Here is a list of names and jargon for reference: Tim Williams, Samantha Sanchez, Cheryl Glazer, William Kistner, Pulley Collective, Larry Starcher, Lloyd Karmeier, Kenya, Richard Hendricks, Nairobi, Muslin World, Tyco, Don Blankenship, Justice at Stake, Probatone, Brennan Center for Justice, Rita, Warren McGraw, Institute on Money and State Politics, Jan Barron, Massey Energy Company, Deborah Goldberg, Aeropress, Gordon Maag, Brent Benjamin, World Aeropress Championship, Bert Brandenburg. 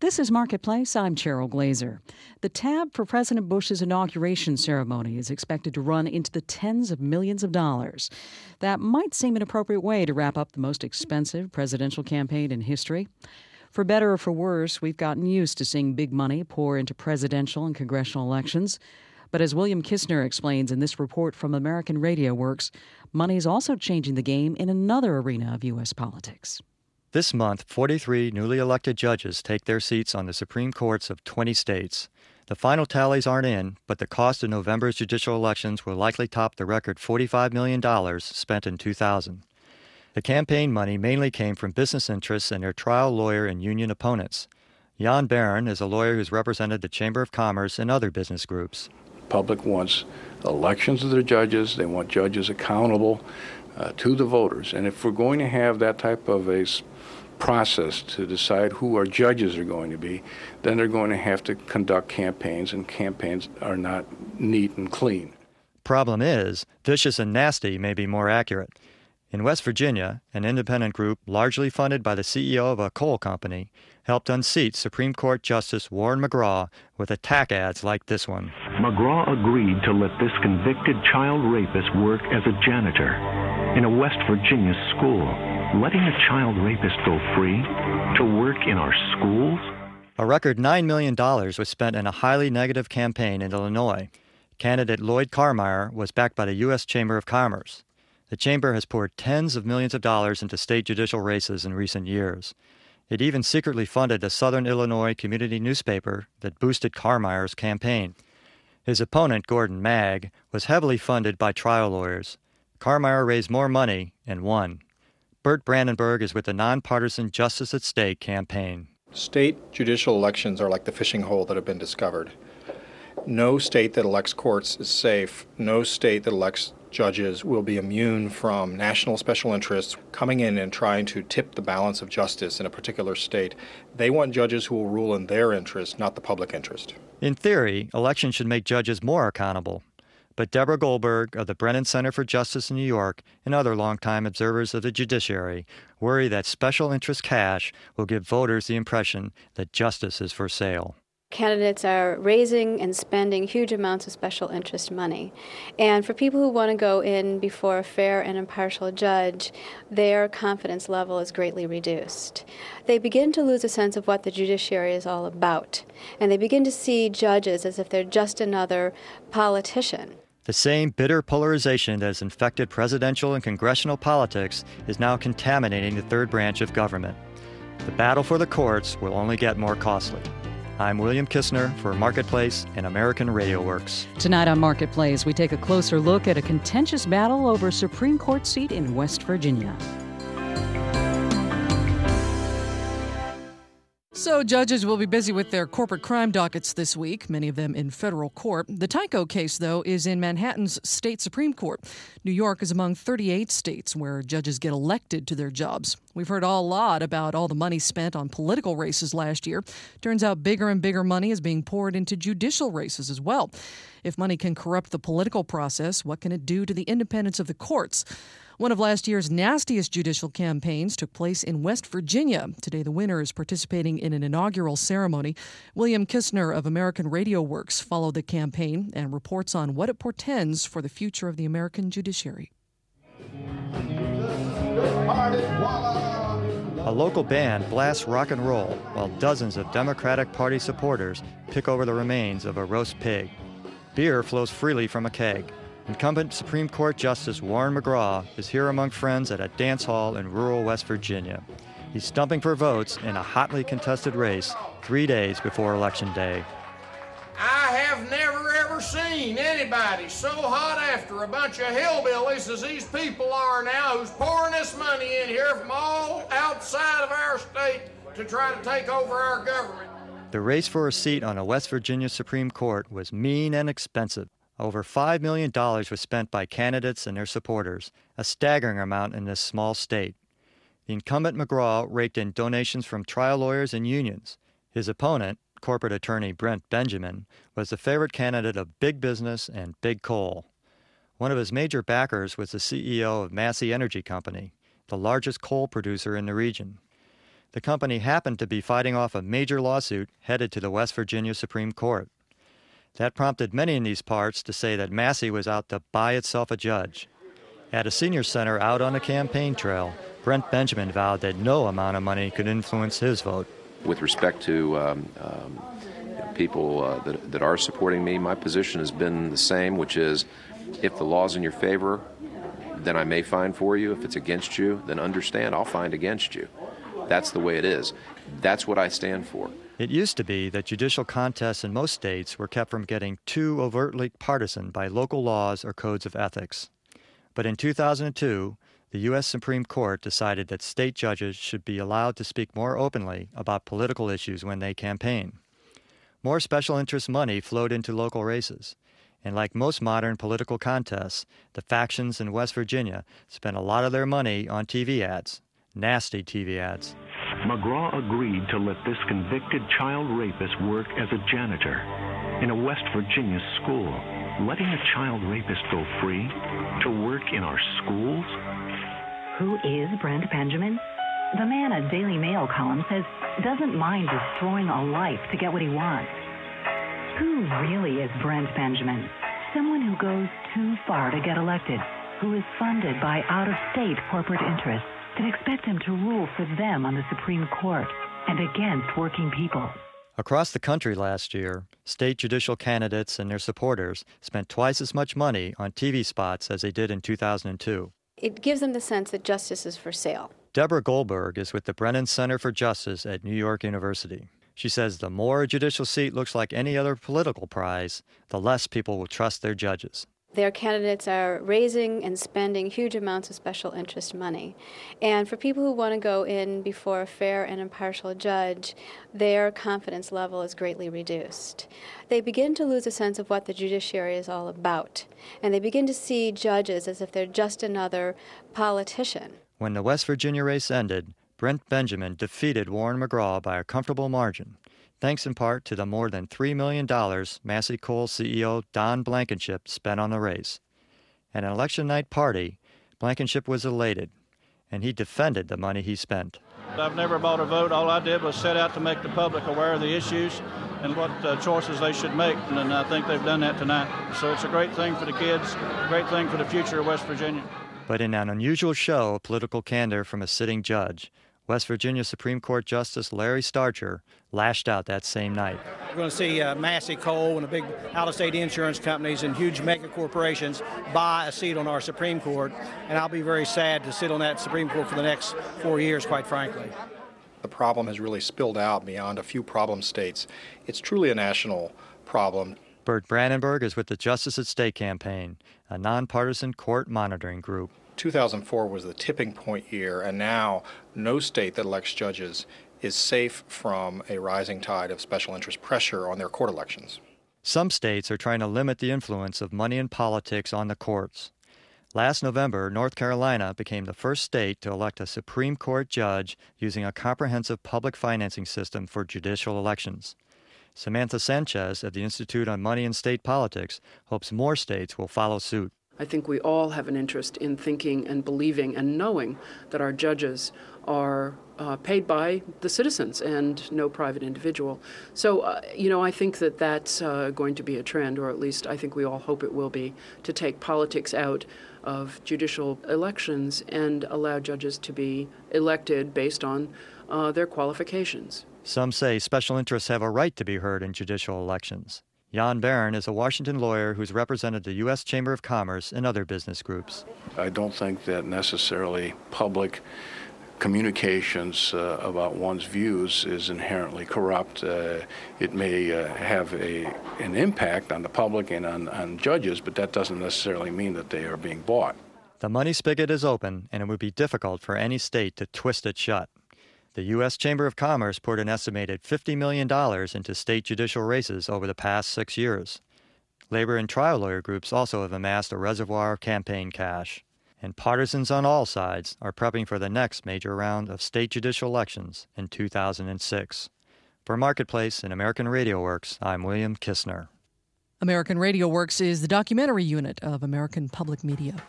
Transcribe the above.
This is Marketplace. I'm Cheryl Glazer. The tab for President Bush's inauguration ceremony is expected to run into the tens of millions of dollars. That might seem an appropriate way to wrap up the most expensive presidential campaign in history. For better or for worse, we've gotten used to seeing big money pour into presidential and congressional elections. But as William Kistner explains in this report from American Radio Works, money is also changing the game in another arena of U.S. politics. This month, 43 newly elected judges take their seats on the Supreme Courts of 20 states. The final tallies aren't in, but the cost of November's judicial elections will likely top the record $45 million spent in 2000. The campaign money mainly came from business interests and their trial lawyer and union opponents. Jan Barron is a lawyer who's represented the Chamber of Commerce and other business groups. The public wants elections of their judges. They want judges accountable to the voters. And if we're going to have that type of a process to decide who our judges are going to be, then they're going to have to conduct campaigns, and campaigns are not neat and clean. Problem is, vicious and nasty may be more accurate. In West Virginia, an independent group largely funded by the CEO of a coal company helped unseat Supreme Court Justice Warren McGraw with attack ads like this one. McGraw agreed to let this convicted child rapist work as a janitor in a West Virginia school. Letting a child rapist go free to work in our schools? A record $9 million was spent in a highly negative campaign in Illinois. Candidate Lloyd Karmeier was backed by the U.S. Chamber of Commerce. The chamber has poured tens of millions of dollars into state judicial races in recent years. It even secretly funded a Southern Illinois community newspaper that boosted Karmeier's campaign. His opponent, Gordon Maag, was heavily funded by trial lawyers. Karmeier raised more money and won. Bert Brandenburg is with the nonpartisan Justice at Stake campaign. State judicial elections are like the fishing hole that have been discovered. No state that elects courts is safe. No state that elects judges will be immune from national special interests coming in and trying to tip the balance of justice in a particular state. They want judges who will rule in their interest, not the public interest. In theory, elections should make judges more accountable. But Deborah Goldberg of the Brennan Center for Justice in New York and other longtime observers of the judiciary worry that special interest cash will give voters the impression that justice is for sale. Candidates are raising and spending huge amounts of special interest money. And for people who want to go in before a fair and impartial judge, their confidence level is greatly reduced. They begin to lose a sense of what the judiciary is all about. And they begin to see judges as if they're just another politician. The same bitter polarization that has infected presidential and congressional politics is now contaminating the third branch of government. The battle for the courts will only get more costly. I'm William Kistner for Marketplace and American Radio Works. Tonight on Marketplace, we take a closer look at a contentious battle over a Supreme Court seat in West Virginia. So judges will be busy with their corporate crime dockets this week, many of them in federal court. The Tyco case, though, is in Manhattan's state Supreme Court. New York is among 38 states where judges get elected to their jobs. We've heard a lot about all the money spent on political races last year. Turns out bigger and bigger money is being poured into judicial races as well. If money can corrupt the political process, what can it do to the independence of the courts? One of last year's nastiest judicial campaigns took place in West Virginia. Today, the winner is participating in an inaugural ceremony. William Kistner of American Radio Works followed the campaign and reports on what it portends for the future of the American judiciary. A local band blasts rock and roll while dozens of Democratic Party supporters pick over the remains of a roast pig. Beer flows freely from a keg. Incumbent Supreme Court Justice Warren McGraw is here among friends at a dance hall in rural West Virginia. He's stumping for votes in a hotly contested race 3 days before Election Day. I have never, ever seen anybody so hot after a bunch of hillbillies as these people are now, who's pouring this money in here from all outside of our state to try to take over our government. The race for a seat on a West Virginia Supreme Court was mean and expensive. Over $5 million was spent by candidates and their supporters, a staggering amount in this small state. The incumbent McGraw raked in donations from trial lawyers and unions. His opponent, corporate attorney Brent Benjamin, was the favorite candidate of big business and big coal. One of his major backers was the CEO of Massey Energy Company, the largest coal producer in the region. the company happened to be fighting off a major lawsuit headed to the West Virginia Supreme Court. That prompted many in these parts to say that Massey was out to buy itself a judge. At a senior center out on a campaign trail, Brent Benjamin vowed that no amount of money could influence his vote. With respect to people that are supporting me, my position has been the same, which is if the law's in your favor, then I may find for you. If it's against you, then understand I'll find against you. That's the way it is. That's what I stand for. It used to be that judicial contests in most states were kept from getting too overtly partisan by local laws or codes of ethics. But in 2002, the U.S. Supreme Court decided that state judges should be allowed to speak more openly about political issues when they campaign. More special interest money flowed into local races. And like most modern political contests, the factions in West Virginia spent a lot of their money on TV ads, nasty TV ads. McGraw agreed to let this convicted child rapist work as a janitor in a West Virginia school. Letting a child rapist go free to work in our schools? Who is Brent Benjamin? The man a Daily Mail column says doesn't mind destroying a life to get what he wants. Who really is Brent Benjamin? Someone who goes too far to get elected, who is funded by out-of-state corporate interests that expect him to rule for them on the Supreme Court and against working people. Across the country last year, state judicial candidates and their supporters spent twice as much money on TV spots as they did in 2002. It gives them the sense that justice is for sale. Deborah Goldberg is with the Brennan Center for Justice at New York University. She says the more a judicial seat looks like any other political prize, the less people will trust their judges. Their candidates are raising and spending huge amounts of special interest money. And for people who want to go in before a fair and impartial judge, their confidence level is greatly reduced. They begin to lose a sense of what the judiciary is all about. And they begin to see judges as if they're just another politician. When the West Virginia race ended, Brent Benjamin defeated Warren McGraw by a comfortable margin, thanks in part to the more than $3 million Massey Coal CEO Don Blankenship spent on the race. At an election night party, Blankenship was elated, and he defended the money he spent. I've never bought a vote. All I did was set out to make the public aware of the issues and what choices they should make, and I think they've done that tonight. So it's a great thing for the kids, a great thing for the future of West Virginia. But in an unusual show of political candor from a sitting judge, West Virginia Supreme Court Justice Larry Starcher lashed out that same night. We're going to see Massey Coal and the big out-of-state insurance companies and huge mega corporations buy a seat on our Supreme Court, and I'll be very sad to sit on that Supreme Court for the next 4 years, quite frankly. The problem has really spilled out beyond a few problem states. It's truly a national problem. Bert Brandenburg is with the Justice at Stake campaign, a nonpartisan court monitoring group. 2004 was the tipping point year, and now no state that elects judges is safe from a rising tide of special interest pressure on their court elections. Some states are trying to limit the influence of money and politics on the courts. Last November, North Carolina became the first state to elect a Supreme Court judge using a comprehensive public financing system for judicial elections. Samantha Sanchez of the Institute on Money and State Politics hopes more states will follow suit. I think we all have an interest in thinking and believing and knowing that our judges are paid by the citizens and no private individual. So, I think that's going to be a trend, or at least I think we all hope it will be, to take politics out of judicial elections and allow judges to be elected based on their qualifications. Some say special interests have a right to be heard in judicial elections. Jan Barron is a Washington lawyer who's represented the U.S. Chamber of Commerce and other business groups. I don't think that necessarily public communications about one's views is inherently corrupt. It may have an impact on the public and on judges, but that doesn't necessarily mean that they are being bought. The money spigot is open, and it would be difficult for any state to twist it shut. The U.S. Chamber of Commerce poured an estimated $50 million into state judicial races over the past 6 years. Labor and trial lawyer groups also have amassed a reservoir of campaign cash. And partisans on all sides are prepping for the next major round of state judicial elections in 2006. For Marketplace and American Radio Works, I'm William Kistner. American Radio Works is the documentary unit of American Public Media.